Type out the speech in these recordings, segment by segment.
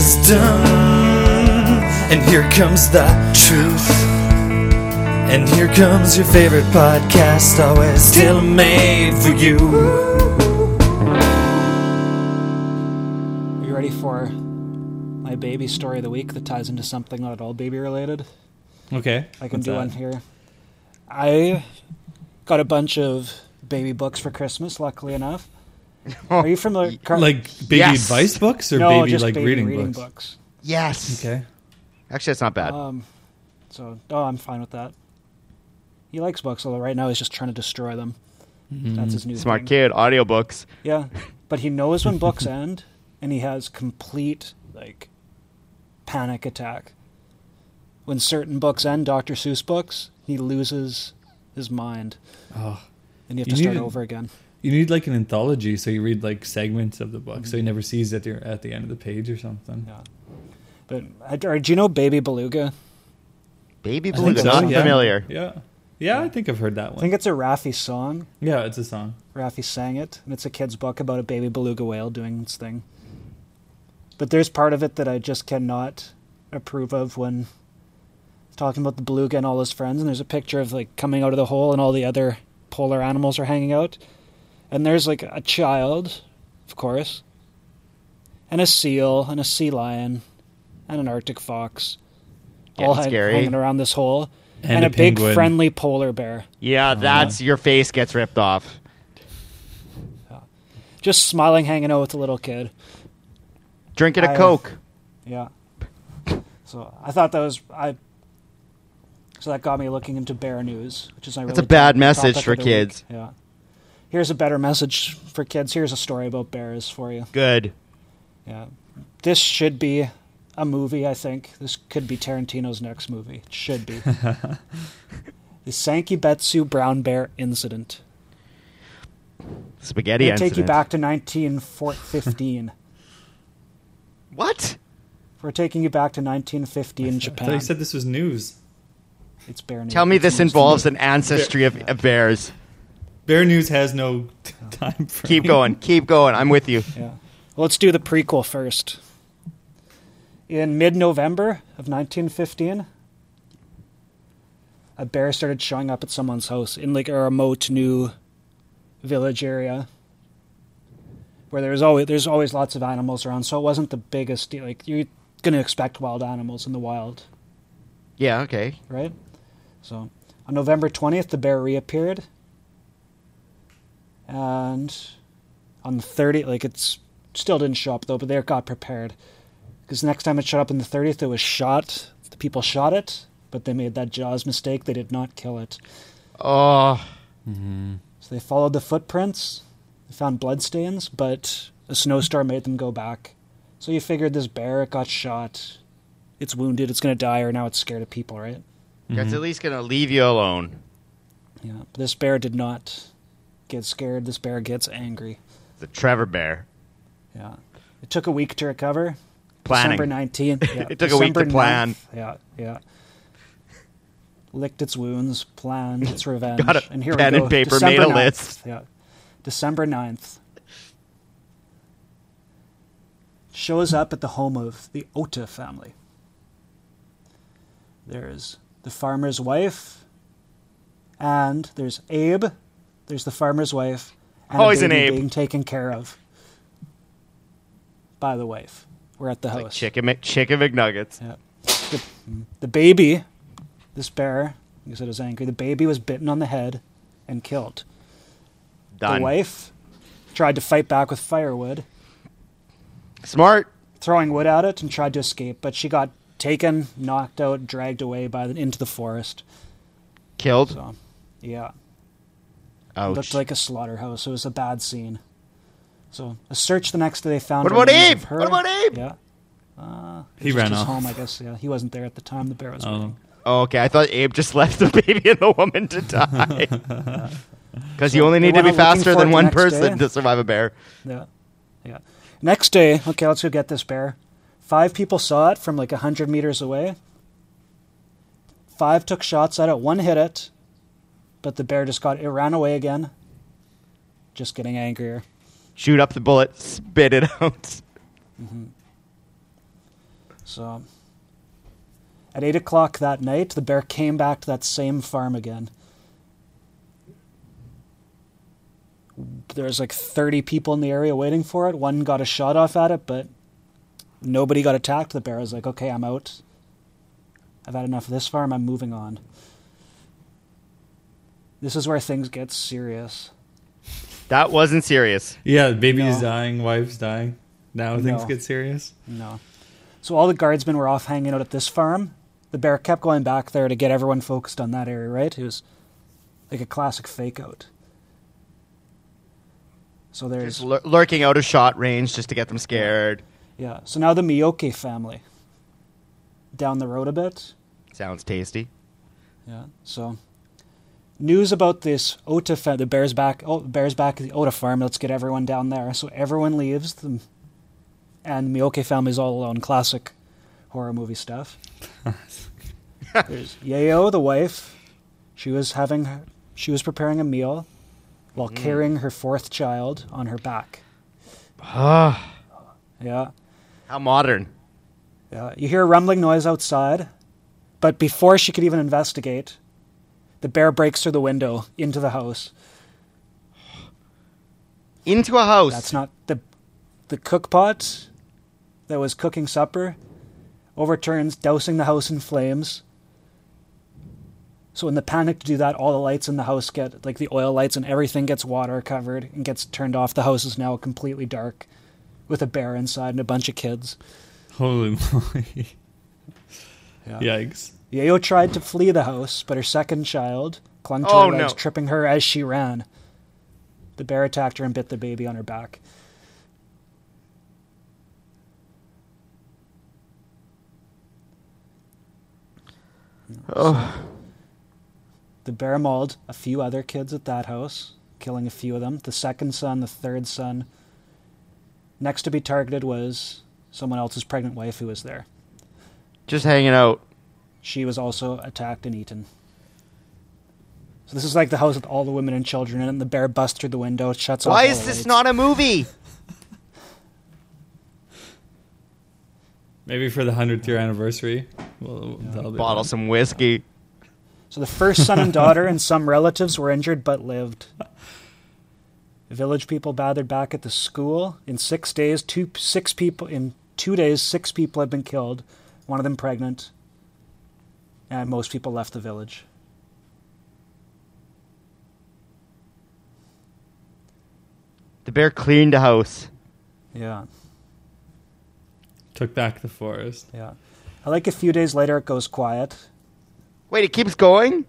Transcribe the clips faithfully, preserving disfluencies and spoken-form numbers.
is done. And here comes the truth. And here comes your favorite podcast, always still made for you. Are you ready for my baby story of the week that ties into something not at all baby related? Okay. I can What's do that? One here. I got a bunch of baby books for Christmas, luckily enough. Are you familiar? Car- like baby yes. advice books or no, baby just like baby reading, reading books? books? Yes. Okay. Actually, that's not bad. Um, so, oh, I'm fine with that. He likes books, although right now he's just trying to destroy them. Mm-hmm. That's his new smart thing. Kid. Audiobooks. Yeah, but he knows when books end, and he has complete like panic attack when certain books end. Doctor Seuss books, he loses his mind, oh. and you have to you start need- over again. You need like an anthology, so you read like segments of the book, mm-hmm. so he never sees that you're at the end of the page or something. Yeah. But or, do you know Baby Beluga? Baby Beluga, so. yeah. familiar. Yeah. yeah, yeah, I think I've heard that one. I think it's a Raffi song. Yeah, it's a song. Raffi sang it, and it's a kid's book about a baby beluga whale doing its thing. But there's part of it that I just cannot approve of when talking about the beluga and all his friends, and there's a picture of like coming out of the hole, and all the other polar animals are hanging out. And there's, like, a child, of course, and a seal, and a sea lion, and an Arctic fox. Getting all hang- hanging around this hole. And, and a, a big, friendly polar bear. Yeah, that's... Uh, your face gets ripped off. Just smiling, hanging out with a little kid. Drinking I, a Coke. Yeah. So, I thought that was... I. So, that got me looking into bear news, which is... Not really that's a bad message for kids. Week. Yeah. Here's a better message for kids. Here's a story about bears for you. Good. Yeah. This should be a movie, I think. This could be Tarantino's next movie. It should be. The Sankebetsu brown bear incident. Spaghetti It'll incident. Take you back to nineteen fifteen. What? We're taking you back to nineteen fifteen in Japan. I thought you said this was news. It's bear news. Tell me this involves an ancestry of, of bears. Bear news has no time frame. Keep going. Keep going. I'm with you. Yeah. Well, let's do the prequel first. In mid-November of nineteen fifteen, a bear started showing up at someone's house in like a remote new village area where there's always there's always lots of animals around, so it wasn't the biggest deal. Like, you're going to expect wild animals in the wild. Yeah, okay. Right? So, on November twentieth, the bear reappeared. And on the thirtieth, like, it's still didn't show up, though, but they got prepared. Because next time it showed up on the thirtieth, it was shot. The people shot it, but they made that Jaws mistake. They did not kill it. Oh. Mm-hmm. So they followed the footprints. They found bloodstains, but a snowstorm made them go back. So you figured this bear, it got shot. It's wounded. It's going to die, or now it's scared of people, right? Mm-hmm. It's at least going to leave you alone. Yeah, but this bear did not... gets scared. This bear gets angry. The Trevor bear. Yeah. It took a week to recover. Planning. December nineteenth. Yeah. It took December a week to plan. ninth. Yeah, yeah. Licked its wounds, planned its revenge. Got a and here pen we go. And paper, December made a ninth. List. Yeah. December ninth. Shows up at the home of the Ota family. There's the farmer's wife, and there's Abe. There's the farmer's wife, and always a baby an Abe. Being taken care of by the wife. We're at the house. Like chicken, Mc, chicken McNuggets. Yeah. The, the baby, this bear, because it was angry, the baby was bitten on the head and killed. Done. The wife tried to fight back with firewood. Smart. Throwing wood at it and tried to escape, but she got taken, knocked out, dragged away by the, into the forest. Killed? So, yeah. Ouch. It looked like a slaughterhouse. It was a bad scene. So a search the next day they found. What about Abe? What about Abe? Yeah, uh, he ran off. Home, I guess. Yeah, he wasn't there at the time. The bear was. Oh. Running. Oh, okay. I thought Abe just left the baby and the woman to die. Because so you only need to be faster than one person day. To survive a bear. Yeah, yeah. Next day, okay, let's go get this bear. Five people saw it from like a hundred meters away. Five took shots at it. One hit it. But the bear just got, it ran away again. Just getting angrier. Shoot up the bullet, spit it out. Mm-hmm. So at eight o'clock that night, the bear came back to that same farm again. There was like thirty people in the area waiting for it. One got a shot off at it, but nobody got attacked. The bear was like, okay, I'm out. I've had enough of this farm. I'm moving on. This is where things get serious. That wasn't serious. Yeah, baby's no. dying, wife's dying. Now no. things get serious? No. So all the guardsmen were off hanging out at this farm. The bear kept going back there to get everyone focused on that area, right? It was like a classic fake-out. So there's... Just lur- lurking out of shot range just to get them scared. Yeah, so now the Miyake family. Down the road a bit. Sounds tasty. Yeah, so... News about this Ota fa- the bear's back. Oh, the bear's back at the Ota farm. Let's get everyone down there. So everyone leaves, them, and Miyake family's all alone. Classic horror movie stuff. There's Yayo, the wife. She was having, her, she was preparing a meal, while mm. carrying her fourth child on her back. Ah, yeah. How modern. Yeah, you hear a rumbling noise outside, but before she could even investigate. The bear breaks through the window into the house. Into a house. That's not the the cook pot that was cooking supper overturns, dousing the house in flames. So in the panic to do that, all the lights in the house get like the oil lights and everything gets water covered and gets turned off. The house is now completely dark with a bear inside and a bunch of kids. Holy moly. Yeah. Yikes. Yayo tried to flee the house, but her second child clung to oh, her legs, no. tripping her as she ran. The bear attacked her and bit the baby on her back. Oh. So, the bear mauled a few other kids at that house, killing a few of them. The second son, the third son. Next to be targeted was someone else's pregnant wife who was there. Just hanging out. She was also attacked and eaten. So this is like the house with all the women and children in it, and the bear busts through the window, shuts off all the lights. Why is this not a movie? Maybe for the hundredth year anniversary, we'll yeah. bottle some whiskey. So the first son and daughter and some relatives were injured but lived. The village people gathered back at the school. In six days, two six people in two days, six people had been killed. One of them pregnant. And most people left the village. The bear cleaned the house. Yeah. Took back the forest. Yeah. I like a few days later it goes quiet. Wait, it keeps going?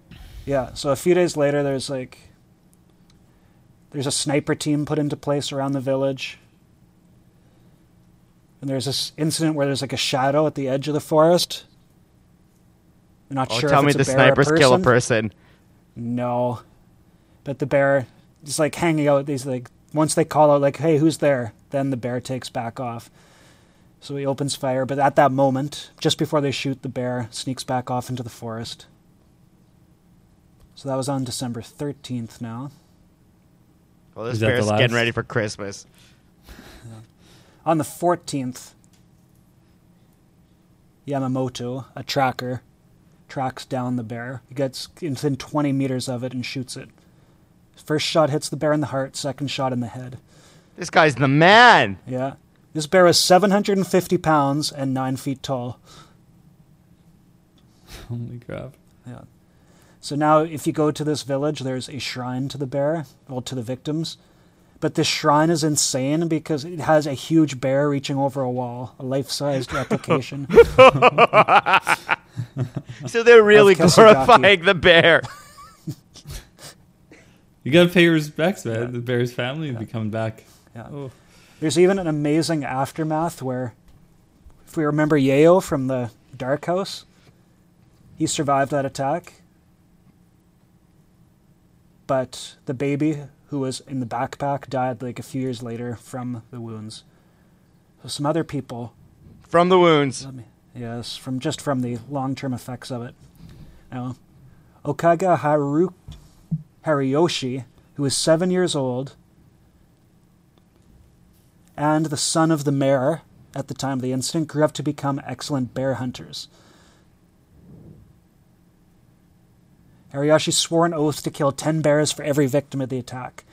Yeah, so a few days later there's like... There's a sniper team put into place around the village. And there's this incident where there's like a shadow at the edge of the forest... I'm not oh, sure tell if it's me a the bear snipers kill a person. No. But the bear is like hanging out. He's like, once they call out, like, hey, who's there? Then the bear takes back off. So he opens fire. But at that moment, just before they shoot, the bear sneaks back off into the forest. So that was on December thirteenth now. Well, this bear's getting ready for Christmas. Yeah. On the fourteenth, Yamamoto, a tracker, tracks down the bear. He gets within twenty meters of it and shoots it. First shot hits the bear in the heart, second shot in the head. This guy's the man! Yeah. This bear was seven hundred fifty pounds and nine feet tall. Holy crap. Yeah. So now if you go to this village, there's a shrine to the bear, well, to the victims. But this shrine is insane because it has a huge bear reaching over a wall, a life-sized replication. So they're really glorifying the bear. You gotta pay respects, man. Yeah. The bear's family yeah. will be coming back. Yeah. Oh. There's even an amazing aftermath where, if we remember Yayo from the Dark House, he survived that attack. But the baby who was in the backpack died like a few years later from the wounds. So some other people... From the wounds. Let me... Yes, from just from the long-term effects of it. Now, Okaga Haru, Haruyoshi, who is seven years old, and the son of the mayor, at the time of the incident grew up to become excellent bear hunters. Haruyoshi swore an oath to kill ten bears for every victim of the attack.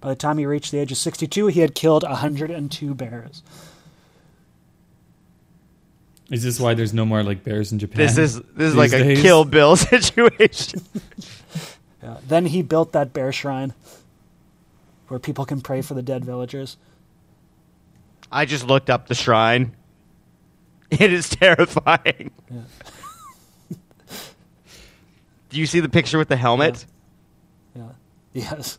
By the time he reached the age of sixty-two, he had killed one hundred two bears. Is this why there's no more like bears in Japan? This is this is like days? a Kill Bill situation. Yeah. Then he built that bear shrine where people can pray for the dead villagers. I just looked up the shrine. It is terrifying. Yeah. Do you see the picture with the helmet? Yeah. yeah. Yes.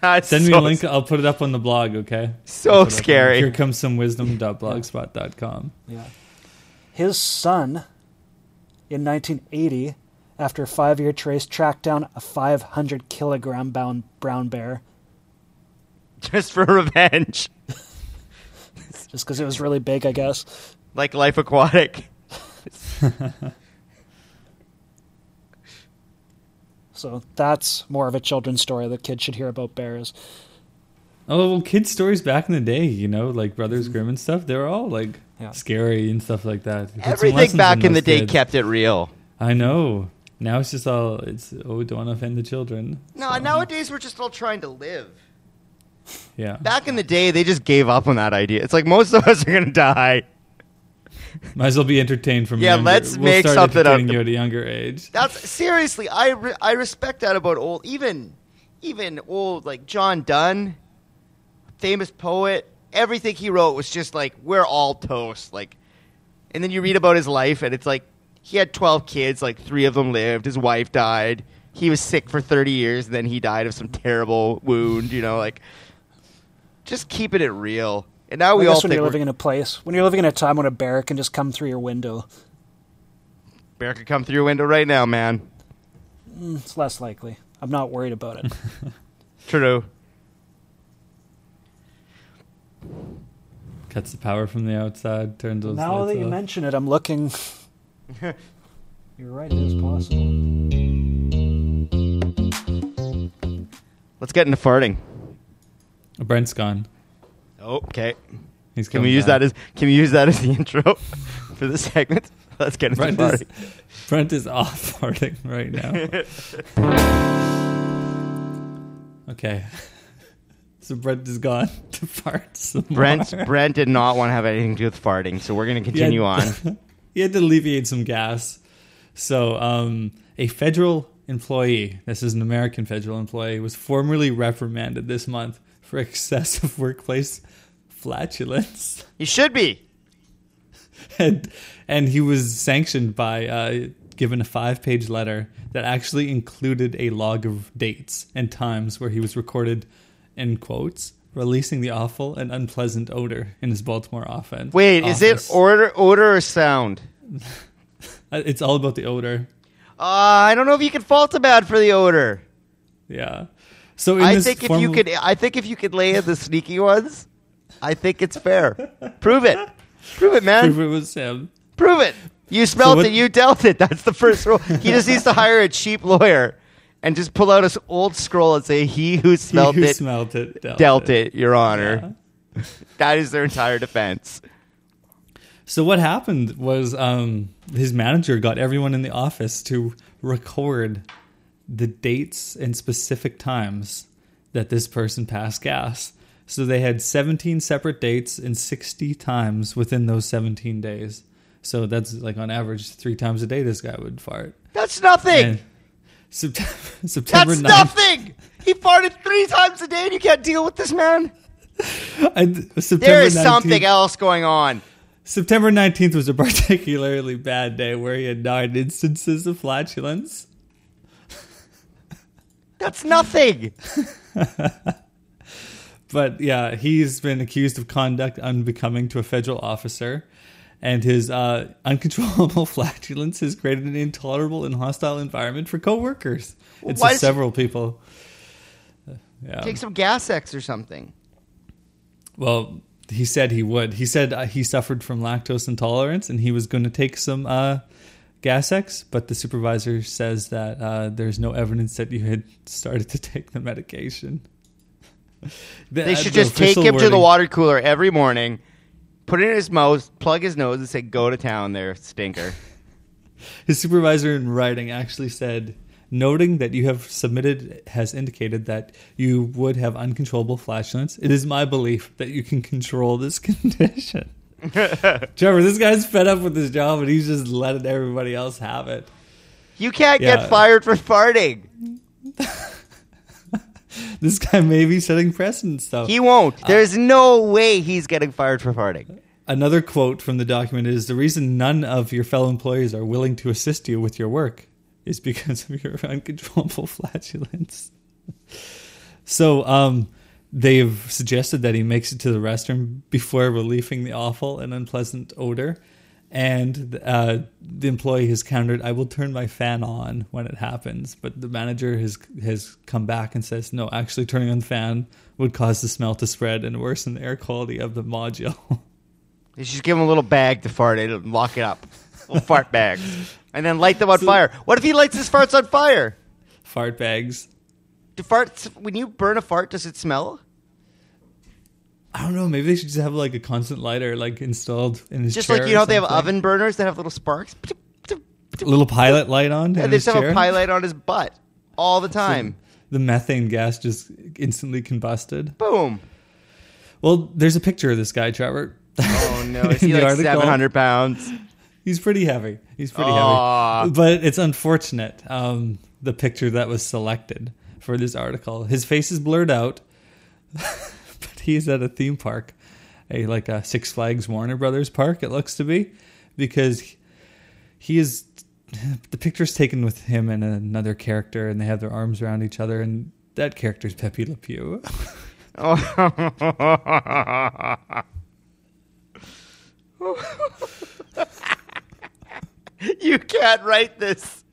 God, Send so me a link. I'll put it up on the blog, okay? So scary. Here comes some wisdom dot blogspot dot com. Yeah. His son, in nineteen eighty, after a five-year trace, tracked down a five hundred kilogram bound brown bear. Just for revenge. Just because it was really big, I guess. Like Life Aquatic. So that's more of a children's story that kids should hear about bears. Oh, well, kids' stories back in the day, you know, like Brothers Grimm and stuff, they were all, like, yeah. scary and stuff like that. Everything back in the day kids. kept it real. I know. Now it's just all, it's oh, don't offend the children. No, so. Nowadays we're just all trying to live. Yeah. Back in the day, they just gave up on that idea. It's like, most of us are going to die. Might as well be entertained from yeah. Younger. Let's we'll make start something up. You at a younger age. That's seriously. I re- I respect that about old, even even old like John Donne, famous poet. Everything he wrote was just like we're all toast. Like, and then you read about his life, and it's like he had twelve kids. Like three of them lived. His wife died. He was sick for thirty years, and then he died of some terrible wound. You know, like just keeping it real. And now we all think when you're living in a place, when you're living in a time when a bear can just come through your window. Bear could come through your window right now, man. Mm, it's less likely. I'm not worried about it. True. Cuts the power from the outside, turns those lights off. Now that you mention it, I'm looking. You're right, it is possible. Let's get into farting. Brent's gone. Okay. He's can we use back. that as can we use that as the intro for this segment? Let's get into Brent farting. Is, Brent is off farting right now. Okay. So Brent is gone to fart some Brent more. Brent did not want to have anything to do with farting, so we're gonna continue he had, on. He had to alleviate some gas. So um, a federal employee, this is an American federal employee, was formally reprimanded this month for excessive workplace flatulence. He should be. and, and he was sanctioned by uh, given a five-page letter that actually included a log of dates and times where he was recorded, in quotes, releasing the awful and unpleasant odor in his Baltimore office. Wait, office. Is it odor, odor or sound? It's all about the odor. Uh, I don't know if you can fault a man for the odor. Yeah. So I think if you could, I think if you could lay in the sneaky ones, I think it's fair. Prove it, prove it, man. Prove it was him. Prove it. You smelled so it, you dealt it. That's the first rule. He just needs to hire a cheap lawyer and just pull out his old scroll and say, "He who smelled he who it, smelled it, dealt, dealt it. it, Your Honor." Yeah. That is their entire defense. So what happened was um, his manager got everyone in the office to record the dates and specific times that this person passed gas. So they had seventeen separate dates and sixty times within those seventeen days. So that's like on average three times a day this guy would fart. That's nothing. September, September that's ninth, nothing. He farted three times a day and you can't deal with this man. There is nineteenth, something else going on. September nineteenth was a particularly bad day where he had nine instances of flatulence. That's nothing. But yeah, he's been accused of conduct unbecoming to a federal officer, and his uh, uncontrollable flatulence has created an intolerable and hostile environment for coworkers. Well, it's with several people. Uh, yeah. Take some Gas-X or something. Well, he said he would. He said uh, he suffered from lactose intolerance, and he was going to take some Uh, Gas-X, but the supervisor says that uh, there's no evidence that you had started to take the medication. the, they should uh, the just take him wording. to the water cooler every morning, put it in his mouth, plug his nose, and say, "Go to town there, stinker." His supervisor in writing actually said, "Noting that you have submitted has indicated that you would have uncontrollable flatulence. It is my belief that you can control this condition." Trevor, this guy's fed up with his job, and he's just letting everybody else have it. You can't yeah. get fired for farting. This guy may be setting precedence, though. He won't. There's uh, no way he's getting fired for farting. Another quote from the document is, "The reason none of your fellow employees are willing to assist you with your work is because of your uncontrollable flatulence." So um, they've suggested that he makes it to the restroom before relieving the awful and unpleasant odor. And uh, the employee has countered, "I will turn my fan on when it happens." But the manager has has come back and says, "No, actually turning on the fan would cause the smell to spread and worsen the air quality of the module." You should give him a little bag to fart in and lock it up. Little fart bags. And then light them on so, fire. What if he lights his farts on fire? Fart bags. Do farts, when you burn a fart, does it smell? I don't know. Maybe they should just have like a constant lighter like installed in his just chair. Just like, you know, they have oven burners that have little sparks. A little pilot light on. And they just have chair. A pilot on his butt all the time. So the methane gas just instantly combusted. Boom. Well, there's a picture of this guy, Trevor. Oh, no. Is he like seven hundred pounds? He's pretty heavy. He's pretty Aww. heavy. But it's unfortunate, um, the picture that was selected for this article. His face is blurred out. But he's at a theme park, a like a Six Flags Warner Brothers park, it looks to be, because he is, the picture's taken with him and another character, and they have their arms around each other, and that character's Pepe Le Pew. You can't write this.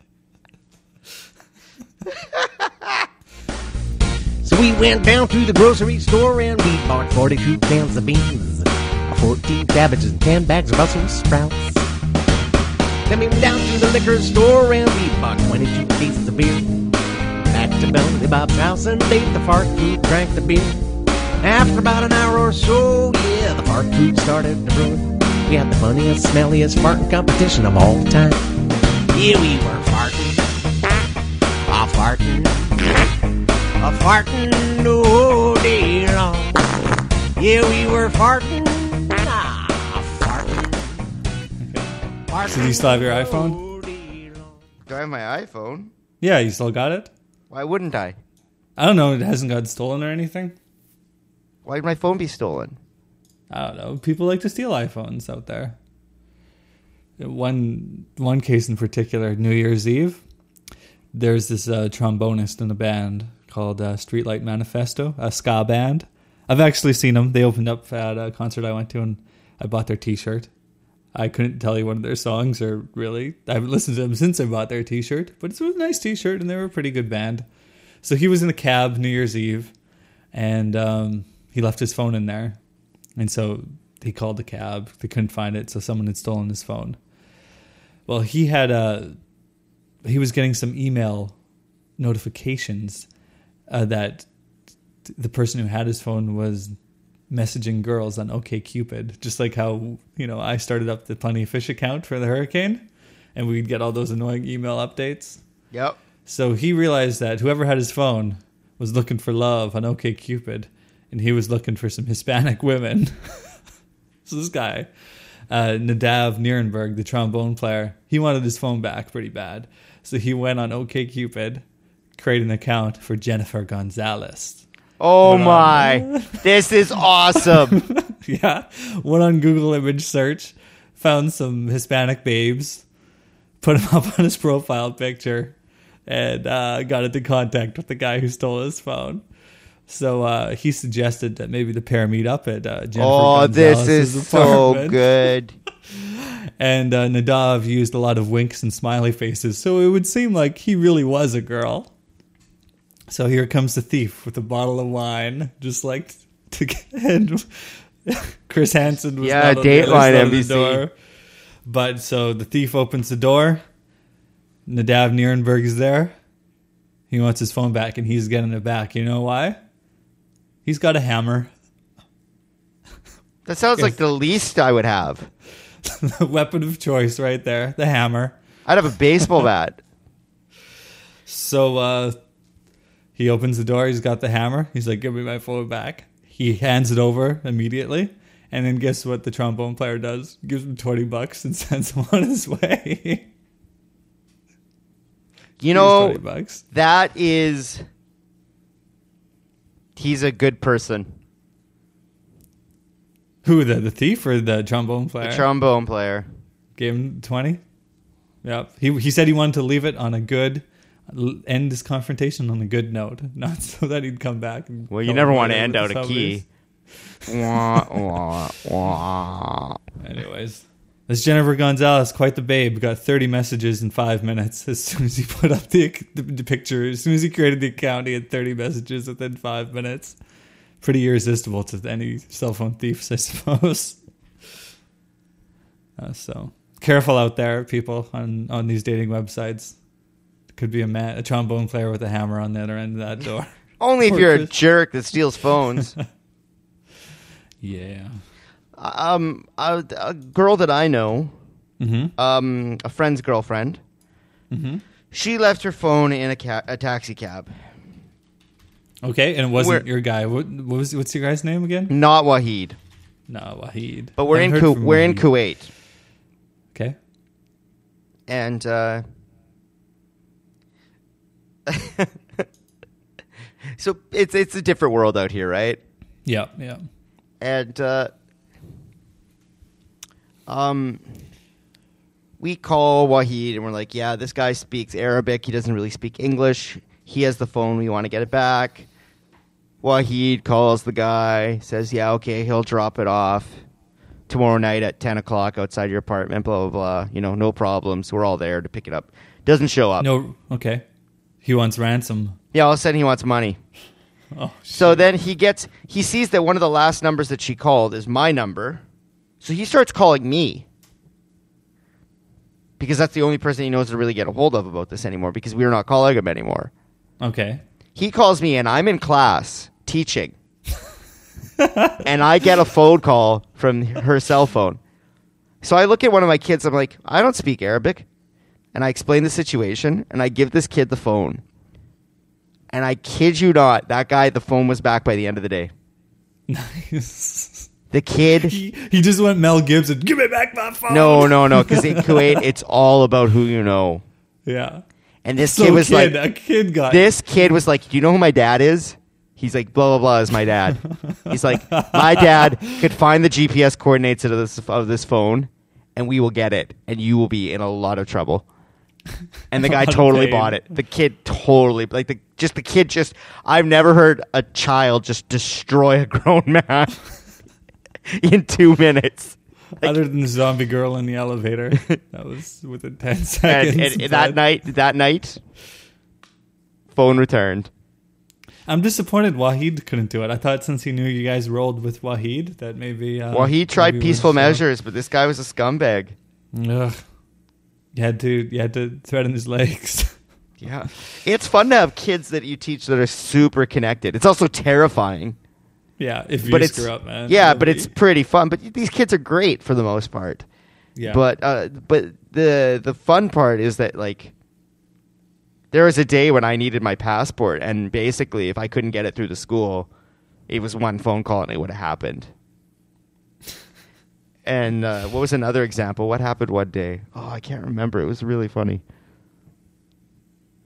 So we went down to the grocery store and we bought forty-two cans of beans, fourteen cabbages, and ten bags of Brussels sprouts. Then we went down to the liquor store and we bought twenty-two cases of beer. Back to Billy Bob's house and ate the fart food, drank the beer. After about an hour or so, yeah, the fart food started to brew. We had the funniest, smelliest farting competition of all time. Yeah, we were farting, a farting, a fartin' all day long. Yeah, we were fartin', ah, fartin'. Okay. Fartin'. So do you still have your iPhone? Do I have my iPhone? Yeah, you still got it? Why wouldn't I? I don't know, it hasn't got stolen or anything. Why would my phone be stolen? I don't know, people like to steal iPhones out there. One, one case in particular, New Year's Eve, there's this uh, trombonist in a band called uh, Streetlight Manifesto, a ska band. I've actually seen them. They opened up at a concert I went to, and I bought their T-shirt. I couldn't tell you one of their songs, or really, I haven't listened to them since I bought their T-shirt. But it's a nice T-shirt, and they were a pretty good band. So he was in a cab New Year's Eve, and um, he left his phone in there, and so he called the cab. They couldn't find it, so someone had stolen his phone. Well, he had a he was getting some email notifications. Uh, that the person who had his phone was messaging girls on OkCupid, just like how, you know, I started up the Plenty of Fish account for the hurricane, and we'd get all those annoying email updates. Yep. So he realized that whoever had his phone was looking for love on OkCupid, and he was looking for some Hispanic women. So this guy, uh, Nadav Nirenberg, the trombone player, he wanted his phone back pretty bad. So he went on OkCupid, create an account for Jennifer Gonzalez. Oh my, this is awesome. Yeah, went on Google image search, found some Hispanic babes, put them up on his profile picture, and uh, got into contact with the guy who stole his phone. So uh, he suggested that maybe the pair meet up at uh, Jennifer oh, Gonzalez's this is apartment. So good. And uh, Nadav used a lot of winks and smiley faces, so it would seem like he really was a girl. So here comes the thief with a bottle of wine, just like to get in. Chris Hansen was yeah, not on the other side of the door. But so the thief opens the door. Nadav Nirenberg is there. He wants his phone back, and he's getting it back. You know why? He's got a hammer. That sounds like the least I would have. The weapon of choice right there, the hammer. I'd have a baseball bat. So uh, he opens the door. He's got the hammer. He's like, give me my phone back. He hands it over immediately. And then guess what the trombone player does? Gives him twenty bucks and sends him on his way. You know, twenty bucks. That is... He's a good person. Who, the, the thief or the trombone player? The trombone player. Gave him twenty? Yep. He he said he wanted to leave it on a good... End this confrontation on a good note. Not so that he'd come back. Well, you never want to end out a key. Wah, wah, wah. Anyways. This Jennifer Gonzalez, quite the babe, got thirty messages in five minutes. As soon as he put up the, the, the picture, as soon as he created the account, he had thirty messages within five minutes. Pretty irresistible to any cell phone thieves, I suppose. Uh, so, careful out there, people, on, on these dating websites. Could be a man, a trombone player with a hammer on the other end of that door. Only if you're a jerk that steals phones. Yeah. Um, a, a girl that I know, mm-hmm. um, a friend's girlfriend, mm-hmm. she left her phone in a, ca- a taxi cab. Okay, and it wasn't we're, your guy. What, what was what's your guy's name again? Not Waheed. Not Waheed. But we're in Ku- we're Waheed. in Kuwait. Okay. And. Uh, so it's it's a different world out here, right? Yeah, yeah. And uh, um, we call Waheed and we're like, yeah, this guy speaks Arabic. He doesn't really speak English. He has the phone. We want to get it back. Waheed calls the guy, says, yeah, okay, he'll drop it off tomorrow night at ten o'clock outside your apartment, blah, blah, blah. You know, no problems. We're all there to pick it up. Doesn't show up. No, okay. He wants ransom. Yeah, all of a sudden he wants money. Oh, shit. So then he gets, he sees that one of the last numbers that she called is my number. So he starts calling me. Because that's the only person he knows to really get a hold of about this anymore, because we're not calling him anymore. Okay. He calls me and I'm in class teaching. And I get a phone call from her cell phone. So I look at one of my kids. I'm like, I don't speak Arabic. And I explain the situation, and I give this kid the phone. And I kid you not, that guy, the phone was back by the end of the day. Nice. The kid... He, he just went Mel Gibson, give me back my phone! No, no, no, because in Kuwait, it's all about who you know. Yeah. And this so kid was kid, like... A kid got this kid was like, do you know who my dad is? He's like, blah, blah, blah is my dad. He's like, my dad could find the G P S coordinates of this, of this phone, and we will get it, and you will be in a lot of trouble. And the guy totally bought it. The kid totally, like the just the kid just, I've never heard a child just destroy a grown man in two minutes. Like, other than the zombie girl in the elevator. That was within ten seconds. And, and, and that night, that night, phone returned. I'm disappointed Waheed couldn't do it. I thought since he knew you guys rolled with Waheed, that maybe... Uh, Waheed tried peaceful measures, but this guy was a scumbag. Ugh. You had to, you had to threaten his legs. Yeah. It's fun to have kids that you teach that are super connected. It's also terrifying. Yeah, if you screw up, man. Yeah, but it's pretty fun. But these kids are great for the most part. Yeah. But uh, but the the fun part is that, like, there was a day when I needed my passport, and basically if I couldn't get it through the school, it was one phone call and it would have happened. And uh, what was another example? What happened one day? Oh, I can't remember. It was really funny.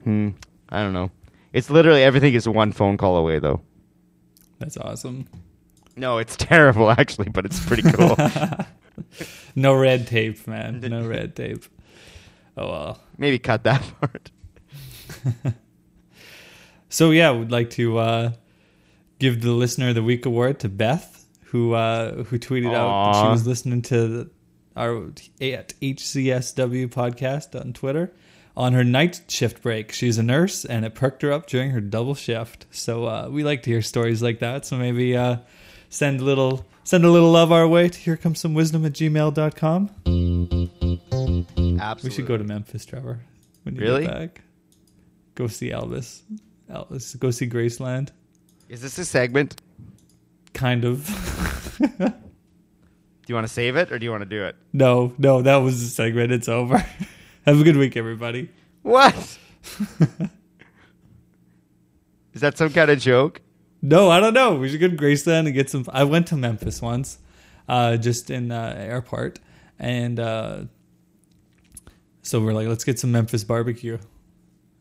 Hmm. I don't know. It's literally everything is one phone call away, though. That's awesome. No, it's terrible, actually, but it's pretty cool. No red tape, man. No red tape. Oh, well. Maybe cut that part. So, yeah, we'd like to uh, give the listener of the week award to Beth, who uh, who tweeted Aww. out that she was listening to the, our at H C S W podcast on Twitter on her night shift break. She's a nurse, and it perked her up during her double shift. So uh, we like to hear stories like that. So maybe uh, send a little send a little love our way to here comes some wisdom at gmail dot com. Absolutely. We should go to Memphis, Trevor. When you really? Get back. Go see Elvis. Elvis. Go see Graceland. Is this a segment? Kind of. you want to save it or do you want to do it? No, no, that was the segment. It's over. Have a good week, everybody. What? Is that some kind of joke? No, I don't know. We should go to Graceland and get some... I went to Memphis once, uh, just in the airport. And uh, so we're like, let's get some Memphis barbecue.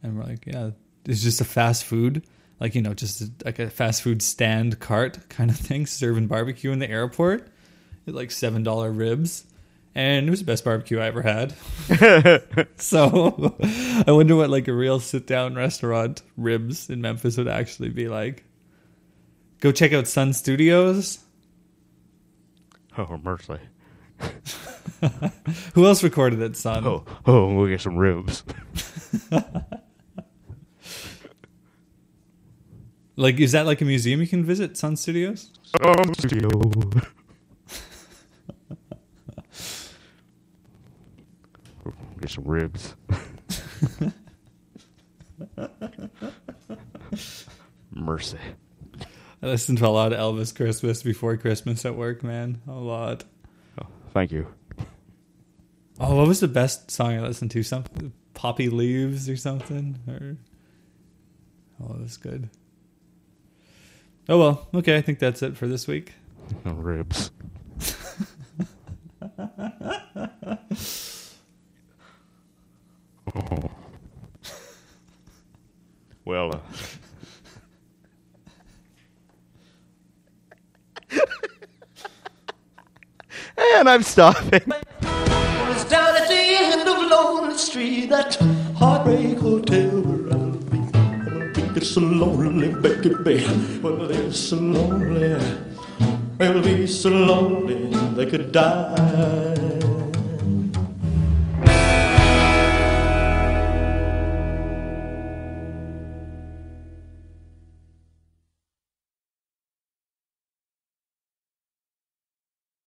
And we're like, yeah, it's just a fast food. Like, you know, just a, like a fast food stand cart kind of thing, serving barbecue in the airport. It's like seven dollars ribs. And it was the best barbecue I ever had. So I wonder what like a real sit-down restaurant ribs in Memphis would actually be like. Go check out Sun Studios. Oh, mercy. Who else recorded it, Sun? Oh, oh, we'll get some ribs. Like, is that like a museum you can visit, Sun Studios? Sun Studios. We'll get some ribs. Mercy. I listened to a lot of Elvis Christmas before Christmas at work, man. A lot. Oh, thank you. Oh, what was the best song I listened to? Something, Poppy Leaves or something? Or... Oh, it was good. Oh, well. Okay, I think that's it for this week. No ribs. Oh. Well, uh... And I'm stopping. I was down at the end of Lonely Street, that heartbreak hotel where I'll be. I'll be it's so lonely, baby, baby. Well, they're so lonely. They'll be so lonely they could die.